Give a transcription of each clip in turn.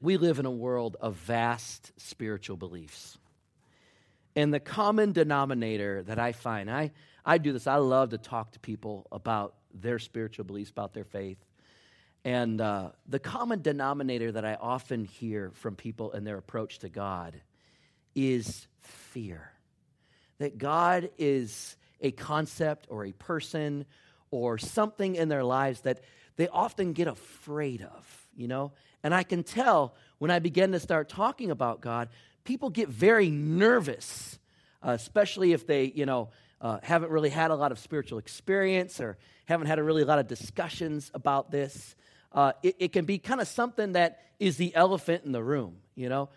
We live in a world of vast spiritual beliefs. And the common denominator that I find, I do this, I love to talk to people about their spiritual beliefs, about their faith. And the common denominator that I often hear from people and their approach to God is fear. That God is a concept or a person or something in their lives that they often get afraid of, you know? And I can tell when I begin to start talking about God, people get very nervous, especially if they, haven't really had a lot of spiritual experience or haven't had a really lot of discussions about this. It can be kind of something that is the elephant in the room, you know?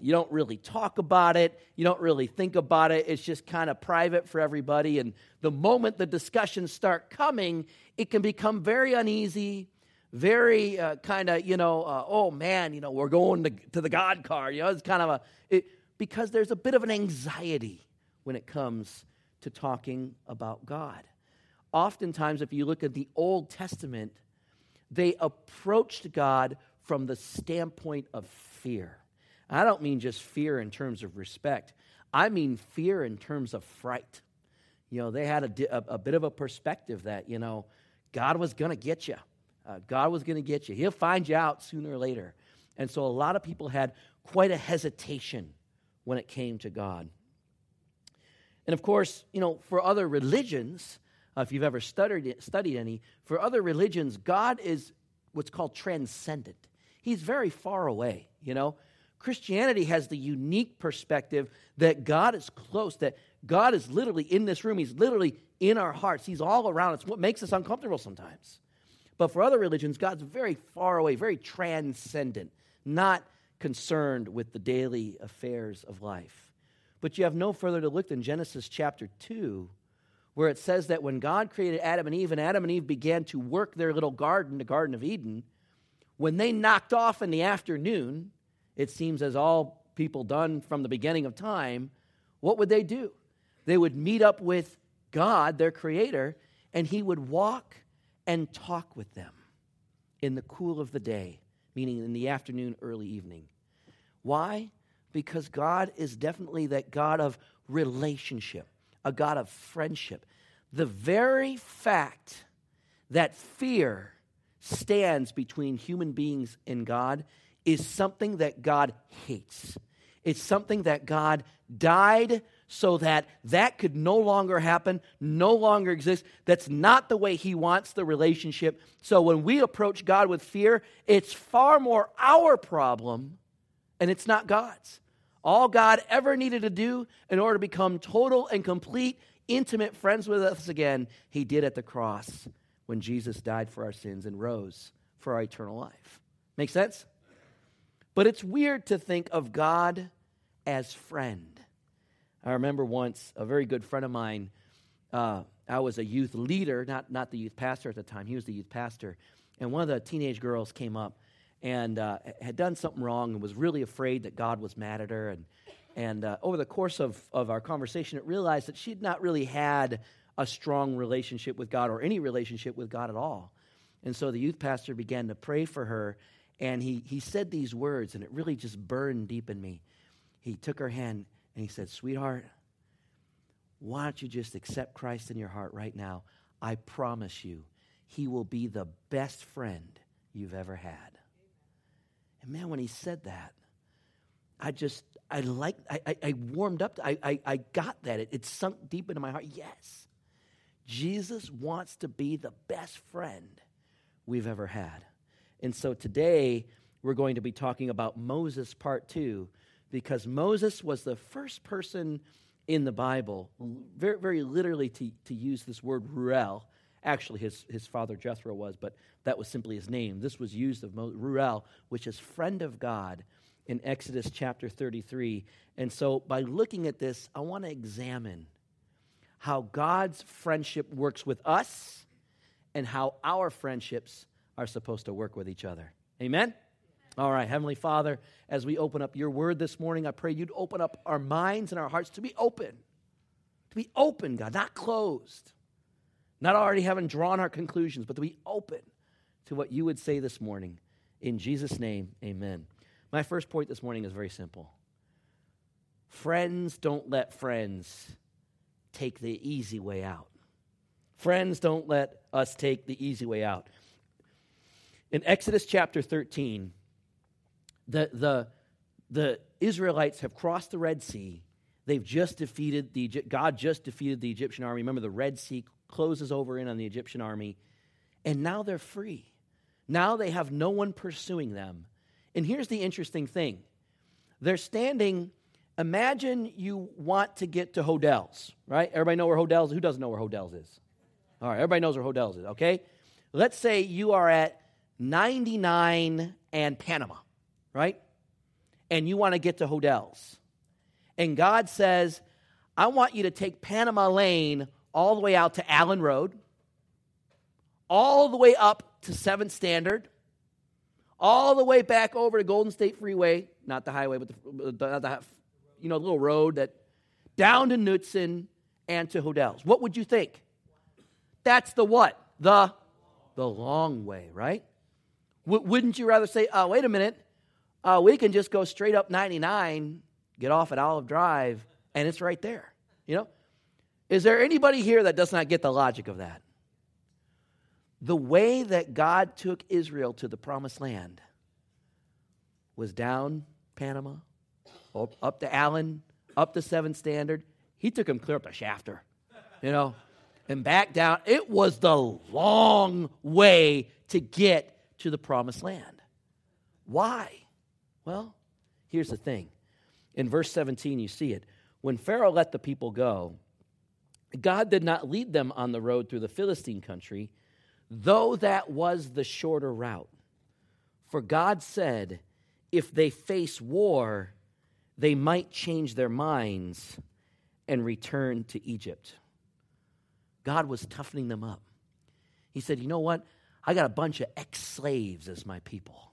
You don't really talk about it. You don't really think about it. It's just kind of private for everybody. And the moment the discussions start coming, it can become very uneasy, very oh man, we're going to the God car. It's kind of because there's a bit of an anxiety when it comes to talking about God. Oftentimes, if you look at the Old Testament, they approached God from the standpoint of fear. I don't mean just fear in terms of respect. I mean fear in terms of fright. They had a bit of a perspective that, God was going to get you. God was going to get you. He'll find you out sooner or later. And so a lot of people had quite a hesitation when it came to God. And of course, for other religions, if you've ever studied any, for other religions, God is what's called transcendent. He's very far away, Christianity has the unique perspective that God is close, that God is literally in this room. He's literally in our hearts. He's all around. It's what makes us uncomfortable sometimes. But for other religions, God's very far away, very transcendent, not concerned with the daily affairs of life. But you have no further to look than Genesis chapter 2, where it says that when God created Adam and Eve, and Adam and Eve began to work their little garden, the Garden of Eden, when they knocked off in the afternoon, it seems as all people done from the beginning of time, what would they do? They would meet up with God, their creator, and he would walk and talk with them in the cool of the day, meaning in the afternoon, early evening. Why? Because God is definitely that God of relationship, a God of friendship. The very fact that fear stands between human beings and God is something that God hates. It's something that God died so that could no longer happen, no longer exist. That's not the way he wants the relationship. So when we approach God with fear, it's far more our problem, and it's not God's. All God ever needed to do in order to become total and complete, intimate friends with us again, he did at the cross when Jesus died for our sins and rose for our eternal life. Make sense? But it's weird to think of God as friend. I remember once a very good friend of mine, I was a youth leader, not the youth pastor at the time. He was the youth pastor. And one of the teenage girls came up and had done something wrong and was really afraid that God was mad at her. And over the course of our conversation, it realized that she had not really had a strong relationship with God or any relationship with God at all. And so the youth pastor began to pray for her. And he said these words, and it really just burned deep in me. He took her hand, and he said, "Sweetheart, why don't you just accept Christ in your heart right now? I promise you, he will be the best friend you've ever had." And man, when he said that, I warmed up. I got that. It sunk deep into my heart. Yes, Jesus wants to be the best friend we've ever had. And so today, we're going to be talking about Moses part 2, because Moses was the first person in the Bible, very, very literally to use this word Ruel. Actually, his father Jethro was, but that was simply his name. This was used of Ruel, which is friend of God, in Exodus chapter 33. And so by looking at this, I want to examine how God's friendship works with us and how our friendships are supposed to work with each other. Amen? All right, Heavenly Father, as we open up your word this morning, I pray you'd open up our minds and our hearts to be open, God, not closed, not already having drawn our conclusions, but to be open to what you would say this morning. In Jesus' name, amen. My first point this morning is very simple. Friends don't let friends take the easy way out. Friends don't let us take the easy way out. In Exodus chapter 13, the Israelites have crossed the Red Sea. They've just defeated God just defeated the Egyptian army. Remember, the Red Sea closes over in on the Egyptian army, and now they're free. Now they have no one pursuing them. And here's the interesting thing. They're standing, imagine you want to get to Hodell's, right? Everybody know where Hodell's is? Who doesn't know where Hodell's is? All right, everybody knows where Hodell's is, okay? Let's say you are at 99 and Panama, right? And you want to get to Hodell's. And God says, I want you to take Panama Lane all the way out to Allen Road, all the way up to 7th Standard, all the way back over to Golden State Freeway, not the highway, but the little road that, down to Knutson and to Hodell's. What would you think? That's the what? The long way, right? Wouldn't you rather say, oh, wait a minute, we can just go straight up 99, get off at Olive Drive, and it's right there, you know? Is there anybody here that does not get the logic of that? The way that God took Israel to the promised land was down Panama, up to Allen, up to 7th Standard. He took them clear up to Shafter, and back down. It was the long way to get to the promised land. Why? Well, here's the thing. In verse 17, you see it. When Pharaoh let the people go, God did not lead them on the road through the Philistine country, though that was the shorter route. For God said, if they face war, they might change their minds and return to Egypt. God was toughening them up. He said, you know what? I got a bunch of ex-slaves as my people.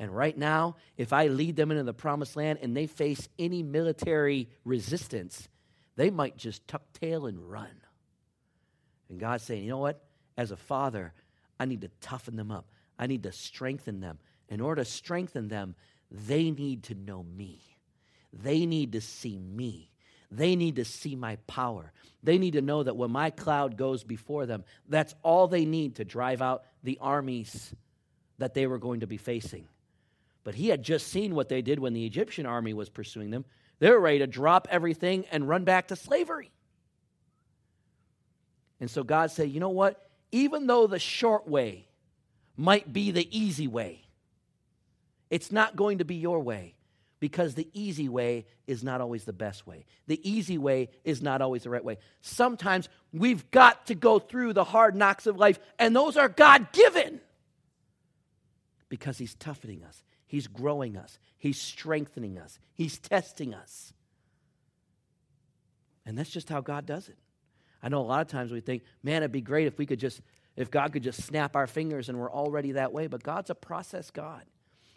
And right now, if I lead them into the promised land and they face any military resistance, they might just tuck tail and run. And God's saying, you know what? As a father, I need to toughen them up. I need to strengthen them. In order to strengthen them, they need to know me. They need to see me. They need to see my power. They need to know that when my cloud goes before them, that's all they need to drive out the armies that they were going to be facing. But he had just seen what they did when the Egyptian army was pursuing them. They were ready to drop everything and run back to slavery. And so God said, you know what? Even though the short way might be the easy way, it's not going to be your way, because the easy way is not always the best way. The easy way is not always the right way. Sometimes we've got to go through the hard knocks of life, and those are God-given, because he's toughening us. He's growing us. He's strengthening us. He's testing us. And that's just how God does it. I know a lot of times we think, man, it'd be great if God could just snap our fingers and we're already that way. But God's a process God.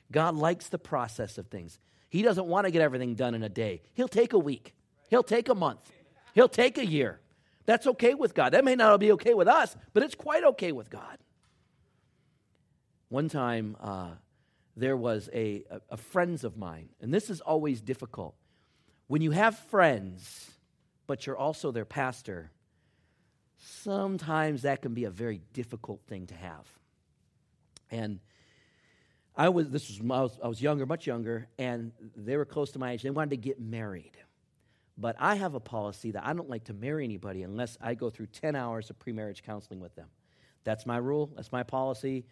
God likes the process of things. He doesn't want to get everything done in a day. He'll take a week. He'll take a month. He'll take a year. That's okay with God. That may not be okay with us, but it's quite okay with God. One time, there was a friends of mine, and this is always difficult. When you have friends, but you're also their pastor, sometimes that can be a very difficult thing to have. And I was younger, much younger, and they were close to my age. They wanted to get married. But I have a policy that I don't like to marry anybody unless I go through 10 hours of pre-marriage counseling with them. That's my rule. That's my policy.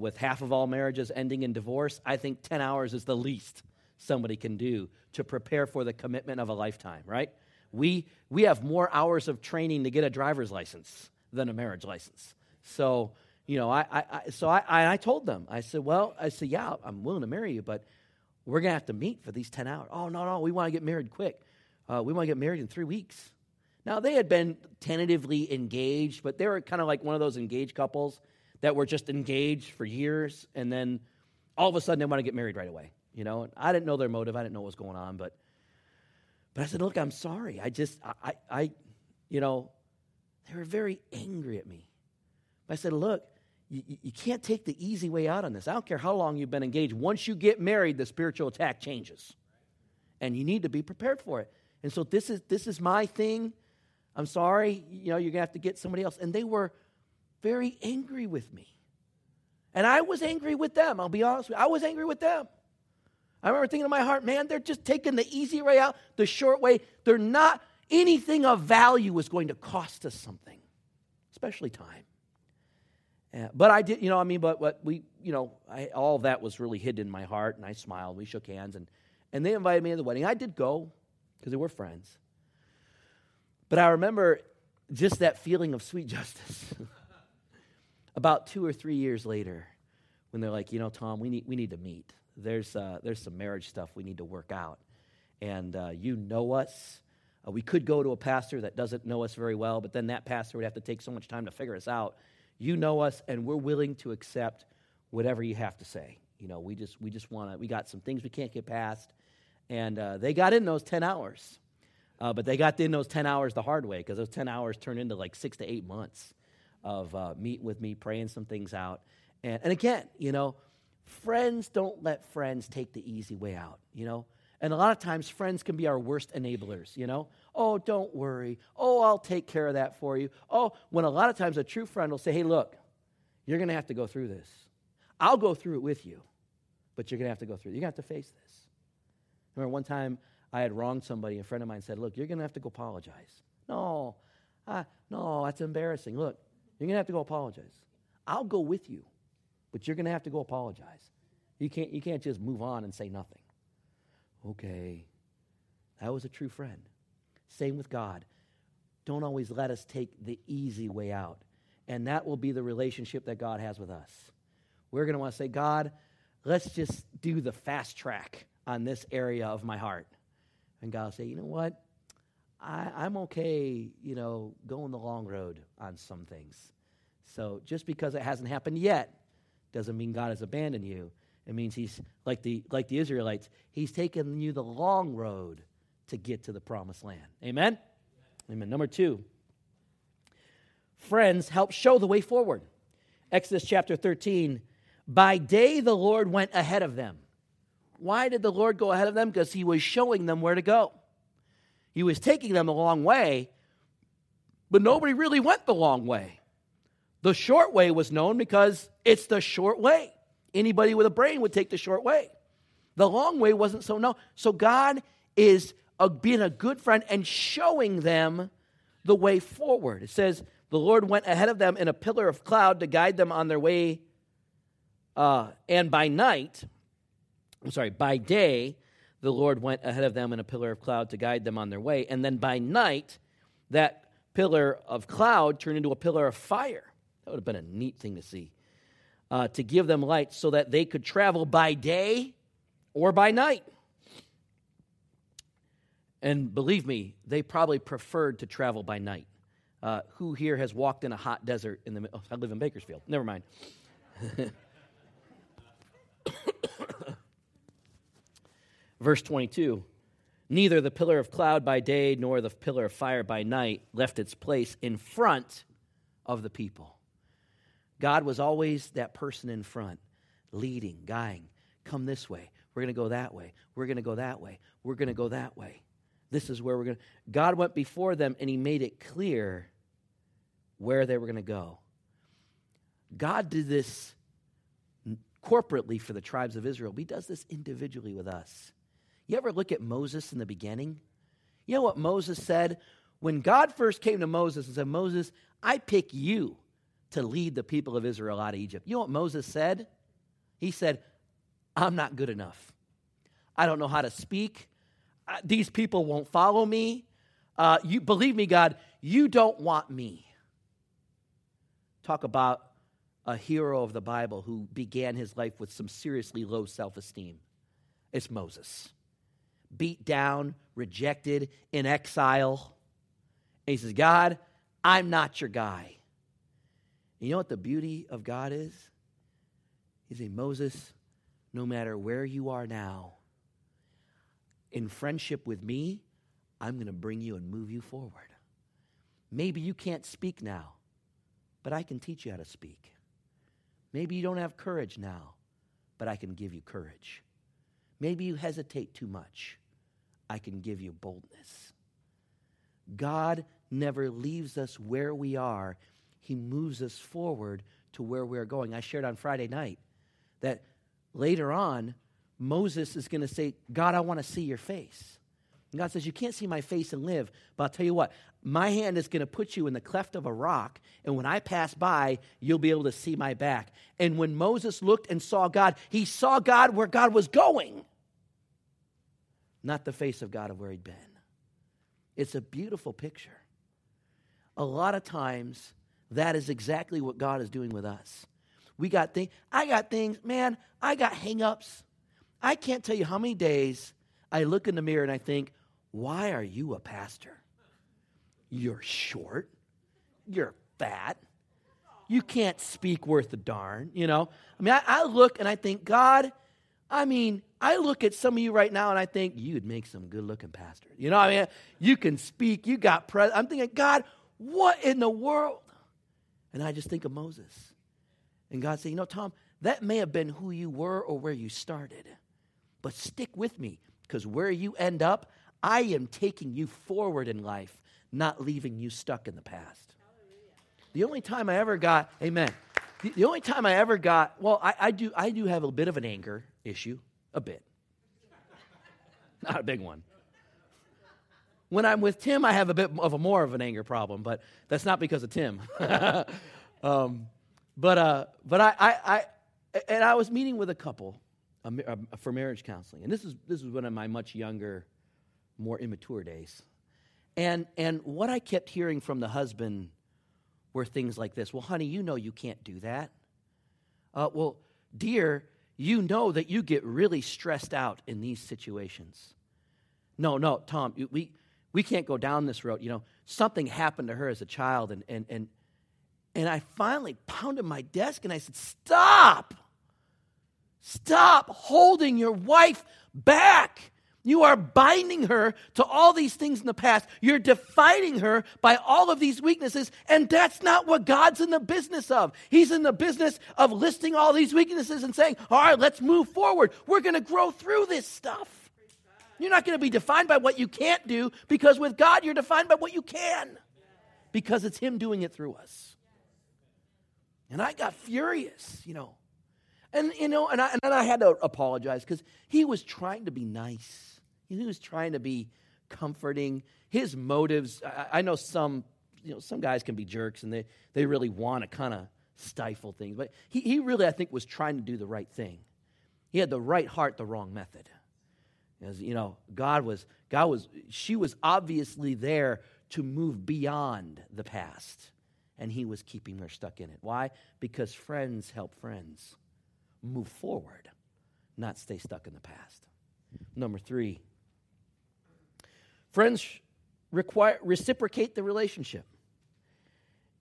With half of all marriages ending in divorce, I think 10 hours is the least somebody can do to prepare for the commitment of a lifetime, right? We have more hours of training to get a driver's license than a marriage license. So, I told them, I said, yeah, I'm willing to marry you, but we're going to have to meet for these 10 hours. Oh, no, we want to get married quick. We want to get married in 3 weeks. Now, they had been tentatively engaged, but they were kind of like one of those engaged couples that were just engaged for years, and then all of a sudden they want to get married right away. And I didn't know their motive. I didn't know what was going on, but I said, look, I'm sorry. I they were very angry at me. But I said, look, You can't take the easy way out on this. I don't care how long you've been engaged. Once you get married, the spiritual attack changes. And you need to be prepared for it. And so this is my thing. I'm sorry. You know, you're going to have to get somebody else. And they were very angry with me. And I was angry with them. I'll be honest with you. I was angry with them. I remember thinking in my heart, man, they're just taking the easy way out, the short way. They're not, anything of value is going to cost us something, especially time. But I did, but what we, all that was really hidden in my heart, and I smiled. We shook hands, and they invited me to the wedding. I did go because they were friends. But I remember just that feeling of sweet justice. About 2 or 3 years later, when they're like, Tom, we need to meet. There's some marriage stuff we need to work out, and you know us. We could go to a pastor that doesn't know us very well, but then that pastor would have to take so much time to figure us out. You know us, and we're willing to accept whatever you have to say. We just want to. We got some things we can't get past, and they got in those 10 hours, but they got in those 10 hours the hard way, because those 10 hours turned into like 6 to 8 months of meeting with me, praying some things out, and again, friends don't let friends take the easy way out. And a lot of times friends can be our worst enablers, Oh, don't worry. Oh, I'll take care of that for you. Oh, when a lot of times a true friend will say, hey, look, you're going to have to go through this. I'll go through it with you, but you're going to have to go through it. You're going to have to face this. I remember one time I had wronged somebody. A friend of mine said, look, you're going to have to go apologize. No, that's embarrassing. Look, you're going to have to go apologize. I'll go with you, but you're going to have to go apologize. You can't just move on and say nothing. Okay, that was a true friend. Same with God. Don't always let us take the easy way out. And that will be the relationship that God has with us. We're going to want to say, God, let's just do the fast track on this area of my heart. And God will say, you know what? I'm okay, going the long road on some things. So just because it hasn't happened yet doesn't mean God has abandoned you. It means he's, like the Israelites, he's taken you the long road to get to the promised land. Amen? Amen. Number 2, friends help show the way forward. Exodus chapter 13, by day the Lord went ahead of them. Why did the Lord go ahead of them? Because he was showing them where to go. He was taking them a long way, but nobody really went the long way. The short way was known because it's the short way. Anybody with a brain would take the short way. The long way wasn't so known. So God is being a good friend and showing them the way forward. It says, the Lord went ahead of them in a pillar of cloud to guide them on their way. And by day, the Lord went ahead of them in a pillar of cloud to guide them on their way. And then by night, that pillar of cloud turned into a pillar of fire. That would have been a neat thing to see. To give them light so that they could travel by day or by night. And believe me, they probably preferred to travel by night. Who here has walked in a hot desert in the... Oh, I live in Bakersfield. Never mind. Verse 22, neither the pillar of cloud by day nor the pillar of fire by night left its place in front of the people. God was always that person in front, leading, guiding. Come this way. We're going to go that way. We're going to go that way. We're going to go that way. This is where we're going to... God went before them, and he made it clear where they were going to go. God did this corporately for the tribes of Israel, but he does this individually with us. You ever look at Moses in the beginning? You know what Moses said? When God first came to Moses and said, Moses, I pick you to lead the people of Israel out of Egypt. You know what Moses said? He said, I'm not good enough. I don't know how to speak. These people won't follow me. You believe me, God, you don't want me. Talk about a hero of the Bible who began his life with some seriously low self-esteem. It's Moses. Beat down, rejected, in exile. And he says, God, I'm not your guy. You know what the beauty of God is? He's saying, Moses, no matter where you are now, in friendship with me, I'm going to bring you and move you forward. Maybe you can't speak now, but I can teach you how to speak. Maybe you don't have courage now, but I can give you courage. Maybe you hesitate too much. I can give you boldness. God never leaves us where we are. He moves us forward to where we're going. I shared on Friday night that later on, Moses is going to say, God, I want to see your face. And God says, you can't see my face and live, but I'll tell you what, my hand is going to put you in the cleft of a rock, and when I pass by, you'll be able to see my back. And when Moses looked and saw God, he saw God where God was going, not the face of God of where he'd been. It's a beautiful picture. A lot of times, that is exactly what God is doing with us. I got hang-ups. I can't tell you how many days I look in the mirror and I think, why are you a pastor? You're short. You're fat. You can't speak worth a darn, I look and I think, God, I look at some of you right now and I think, you'd make some good-looking pastors. You can speak. You got presence. I'm thinking, God, what in the world? And I just think of Moses. And God said, Tom, that may have been who you were or where you started. But stick with me, because where you end up, I am taking you forward in life, not leaving you stuck in the past. Hallelujah. The only time I ever got, I do have a bit of an anger issue, a bit. Not a big one. When I'm with Tim, I have a bit of more of an anger problem, but that's not because of Tim. But I was meeting with a couple for marriage counseling, and this is one of my much younger, more immature days, and what I kept hearing from the husband were things like this: "Well, honey, you can't do that. Well, dear, that you get really stressed out in these situations. No, Tom, we can't go down this road. Something happened to her as a child, and I finally pounded my desk and I said, stop! Stop holding your wife back. You are binding her to all these things in the past. You're defining her by all of these weaknesses, and that's not what God's in the business of. He's in the business of listing all these weaknesses and saying, all right, let's move forward. We're going to grow through this stuff. You're not going to be defined by what you can't do, because with God, you're defined by what you can, because it's Him doing it through us. And I got furious, And I had to apologize, because he was trying to be nice. He was trying to be comforting. His motives, I know some guys can be jerks, and they really want to kind of stifle things. But he really, I think, was trying to do the right thing. He had the right heart, the wrong method. As she was obviously there to move beyond the past, and he was keeping her stuck in it. Why? Because friends help friends move forward, not stay stuck in the past. Number 3, friends reciprocate the relationship.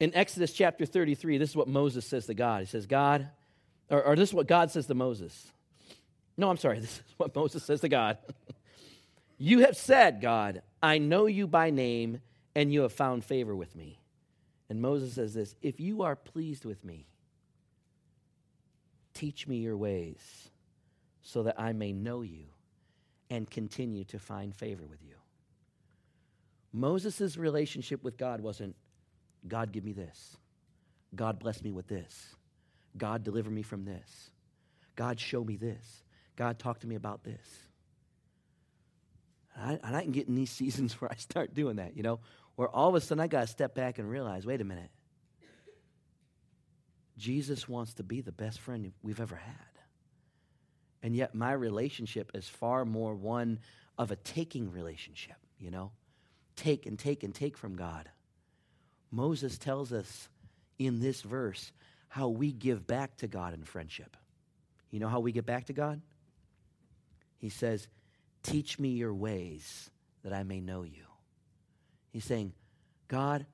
In Exodus chapter 33, this is what Moses says to God. He says, God, or this is what God says to Moses. No, I'm sorry, this is what Moses says to God. You have said, God, I know you by name, and you have found favor with me. And Moses says this, if you are pleased with me, teach me your ways so that I may know you and continue to find favor with you. Moses' relationship with God wasn't, God, give me this. God, bless me with this. God, deliver me from this. God, show me this. God, talk to me about this. And I can get in these seasons where I start doing that, where all of a sudden I got to step back and realize, wait a minute. Jesus wants to be the best friend we've ever had. And yet my relationship is far more one of a taking relationship, Take and take and take from God. Moses tells us in this verse how we give back to God in friendship. You know how we give back to God? He says, teach me your ways that I may know you. He's saying, God,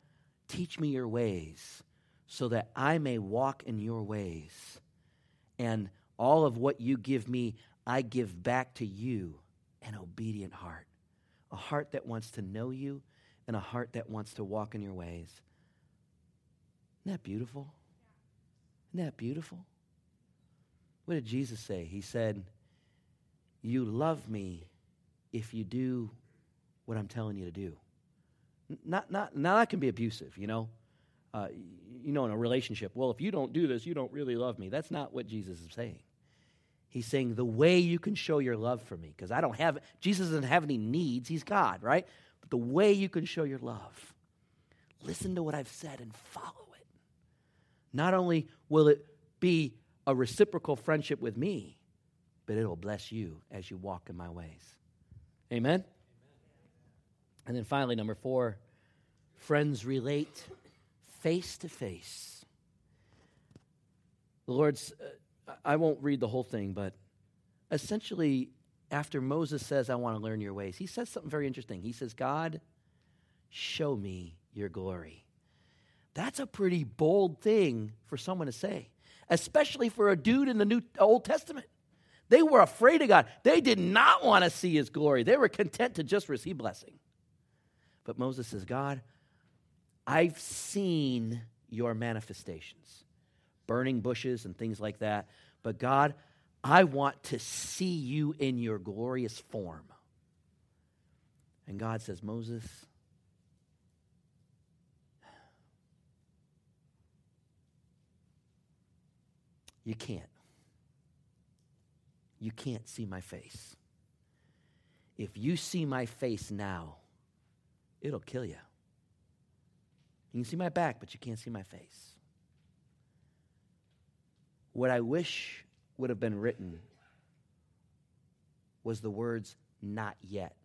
teach me your ways so that I may walk in your ways, and all of what you give me, I give back to you, an obedient heart, a heart that wants to know you, and a heart that wants to walk in your ways. Isn't that beautiful? Isn't that beautiful? What did Jesus say? He said, you love me if you do what I'm telling you to do. Now that can be abusive, you know. In a relationship, well, if you don't do this, you don't really love me. That's not what Jesus is saying. He's saying the way you can show your love for me, because Jesus doesn't have any needs. He's God, right? But the way you can show your love, listen to what I've said and follow it. Not only will it be a reciprocal friendship with me, but it'll bless you as you walk in my ways. Amen? And then finally, number 4, friends relate face to face. The Lord's, I won't read the whole thing, but essentially after Moses says, I want to learn your ways, he says something very interesting. He says, God, show me your glory. That's a pretty bold thing for someone to say, especially for a dude in the Old Testament. They were afraid of God. They did not want to see his glory. They were content to just receive blessing. But Moses says, God, I've seen your manifestations, burning bushes and things like that. But God, I want to see you in your glorious form. And God says, Moses, you can't. You can't see my face. If you see my face now, it'll kill you. You can see my back, but you can't see my face. What I wish would have been written was the words, not yet.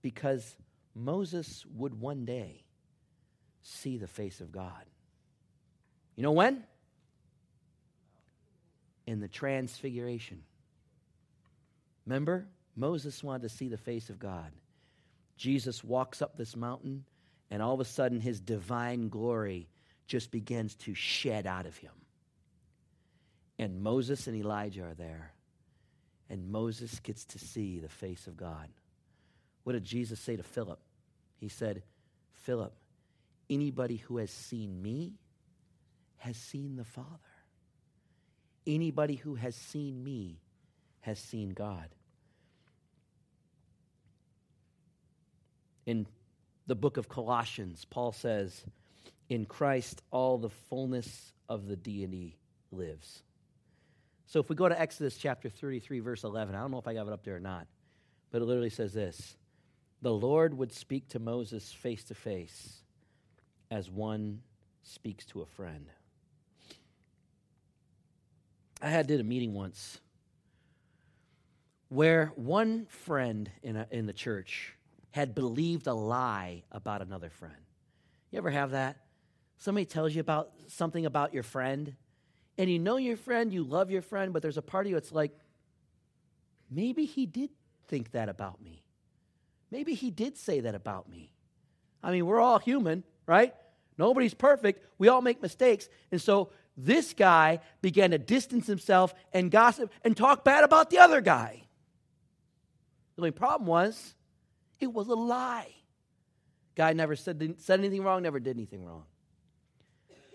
Because Moses would one day see the face of God. You know when? In the transfiguration. Remember, Moses wanted to see the face of God. Jesus walks up this mountain, and all of a sudden, his divine glory just begins to shed out of him. And Moses and Elijah are there. And Moses gets to see the face of God. What did Jesus say to Philip? He said, Philip, anybody who has seen me has seen the Father. Anybody who has seen me has seen God. In the book of Colossians, Paul says, in Christ, all the fullness of the deity lives. So if we go to Exodus chapter 33, verse 11, I don't know if I have it up there or not, but it literally says this, the Lord would speak to Moses face to face as one speaks to a friend. I did a meeting once where one friend in the church had believed a lie about another friend. You ever have that? Somebody tells you about something about your friend, and you know your friend, you love your friend, but there's a part of you that's like, maybe he did think that about me. Maybe he did say that about me. I mean, we're all human, right? Nobody's perfect. We all make mistakes. And so this guy began to distance himself and gossip and talk bad about the other guy. The only problem was, it was a lie. Guy never said anything wrong, never did anything wrong.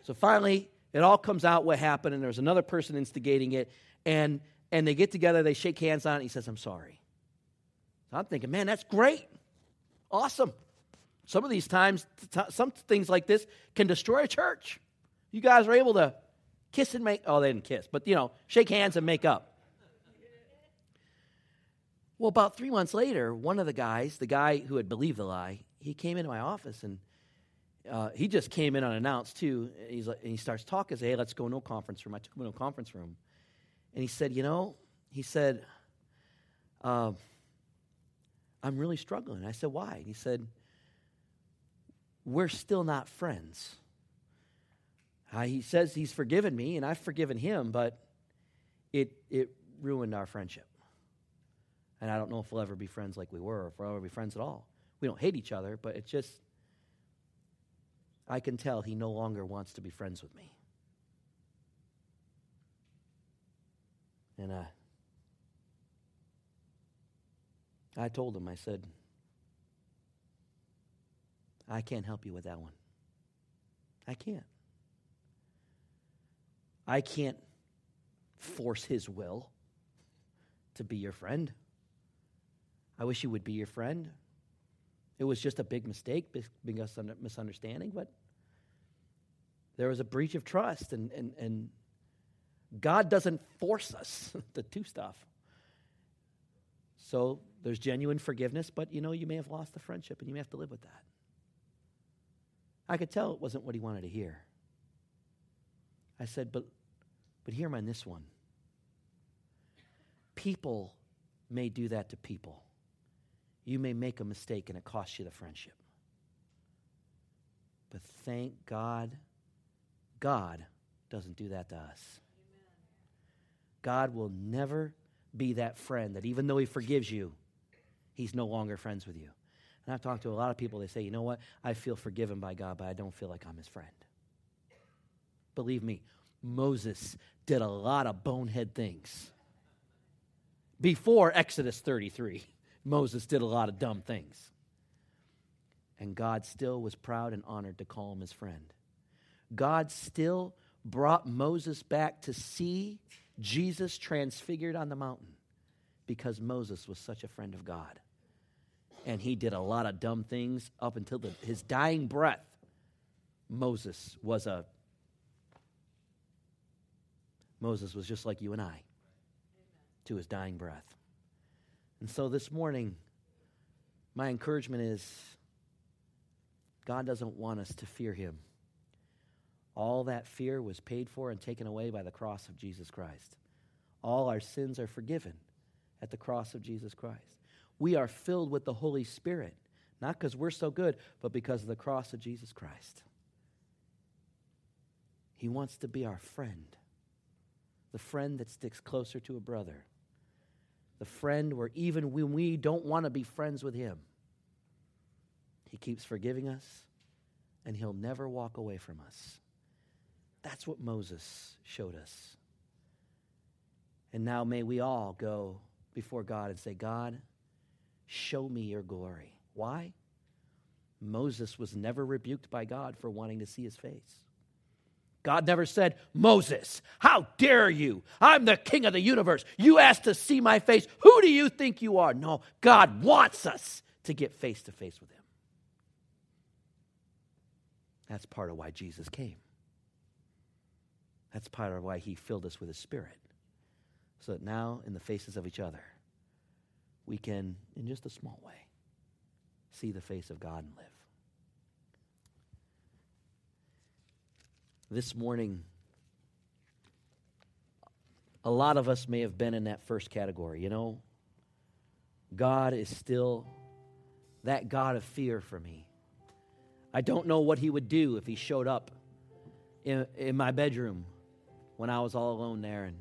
So finally, it all comes out what happened, and there's another person instigating it, and they get together, they shake hands on it, and he says, I'm sorry. So I'm thinking, man, that's great. Awesome. Some of these times, some things like this can destroy a church. You guys are able to kiss and make, oh, they didn't kiss, but, shake hands and make up. Well, about 3 months later, one of the guys, the guy who had believed the lie, he came into my office, and he just came in unannounced, too. And he starts talking. I said, hey, let's go to a conference room. I took him to a conference room. And he said, I'm really struggling. I said, why? And he said, we're still not friends. He says he's forgiven me, and I've forgiven him, but it ruined our friendship. And I don't know if we'll ever be friends like we were, or if we'll ever be friends at all. We don't hate each other, but it's just, I can tell he no longer wants to be friends with me. And I told him, I said, I can't help you with that one. I can't. I can't force his will to be your friend. I wish he would be your friend. It was just a big mistake, big misunderstanding, but there was a breach of trust, and God doesn't force us to do stuff. So there's genuine forgiveness, but, you know, you may have lost the friendship, and you may have to live with that. I could tell it wasn't what he wanted to hear. I said, but hear me on this one. People may do that to people. You may make a mistake, and it costs you the friendship. But thank God, God doesn't do that to us. God will never be that friend that even though he forgives you, he's no longer friends with you. And I've talked to a lot of people, they say, you know what, I feel forgiven by God, but I don't feel like I'm his friend. Believe me, Moses did a lot of bonehead things. Before Exodus 33, Moses did a lot of dumb things. And God still was proud and honored to call him his friend. God still brought Moses back to see Jesus transfigured on the mountain because Moses was such a friend of God. And he did a lot of dumb things up until his dying breath. Moses was just like you and I to his dying breath. And so this morning, my encouragement is God doesn't want us to fear him. All that fear was paid for and taken away by the cross of Jesus Christ. All our sins are forgiven at the cross of Jesus Christ. We are filled with the Holy Spirit, not because we're so good, but because of the cross of Jesus Christ. He wants to be our friend, the friend that sticks closer to a brother, the friend where even when we don't want to be friends with him, he keeps forgiving us, and he'll never walk away from us. That's what Moses showed us. And now may we all go before God and say, God, show me your glory. Why? Moses was never rebuked by God for wanting to see his face. God never said, Moses, how dare you? I'm the king of the universe. You asked to see my face. Who do you think you are? No, God wants us to get face to face with him. That's part of why Jesus came. That's part of why he filled us with his Spirit. So that now, in the faces of each other, we can, in just a small way, see the face of God and live. This morning, a lot of us may have been in that first category. You know, God is still that God of fear for me. I don't know what he would do if he showed up in my bedroom when I was all alone there. And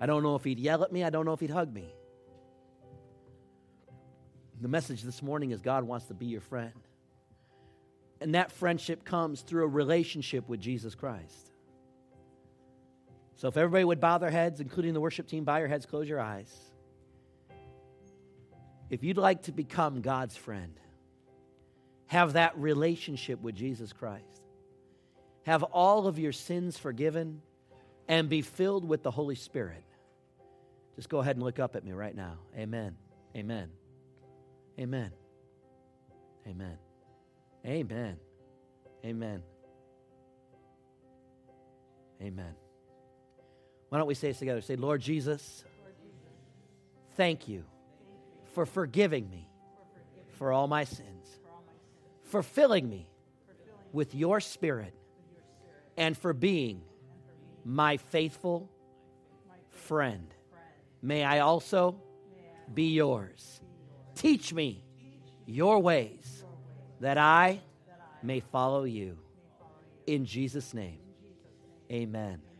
I don't know if he'd yell at me. I don't know if he'd hug me. The message this morning is God wants to be your friend. And that friendship comes through a relationship with Jesus Christ. So if everybody would bow their heads, including the worship team, bow your heads, close your eyes. If you'd like to become God's friend, have that relationship with Jesus Christ, have all of your sins forgiven, and be filled with the Holy Spirit, just go ahead and look up at me right now. Amen. Amen. Amen. Amen. Amen. Amen. Amen. Why don't we say this together? Say, Lord Jesus, thank you for forgiving me for all my sins, for filling me with your Spirit, and for being my faithful friend. May I also be yours. Teach me your ways that I may follow you. In Jesus' name, amen.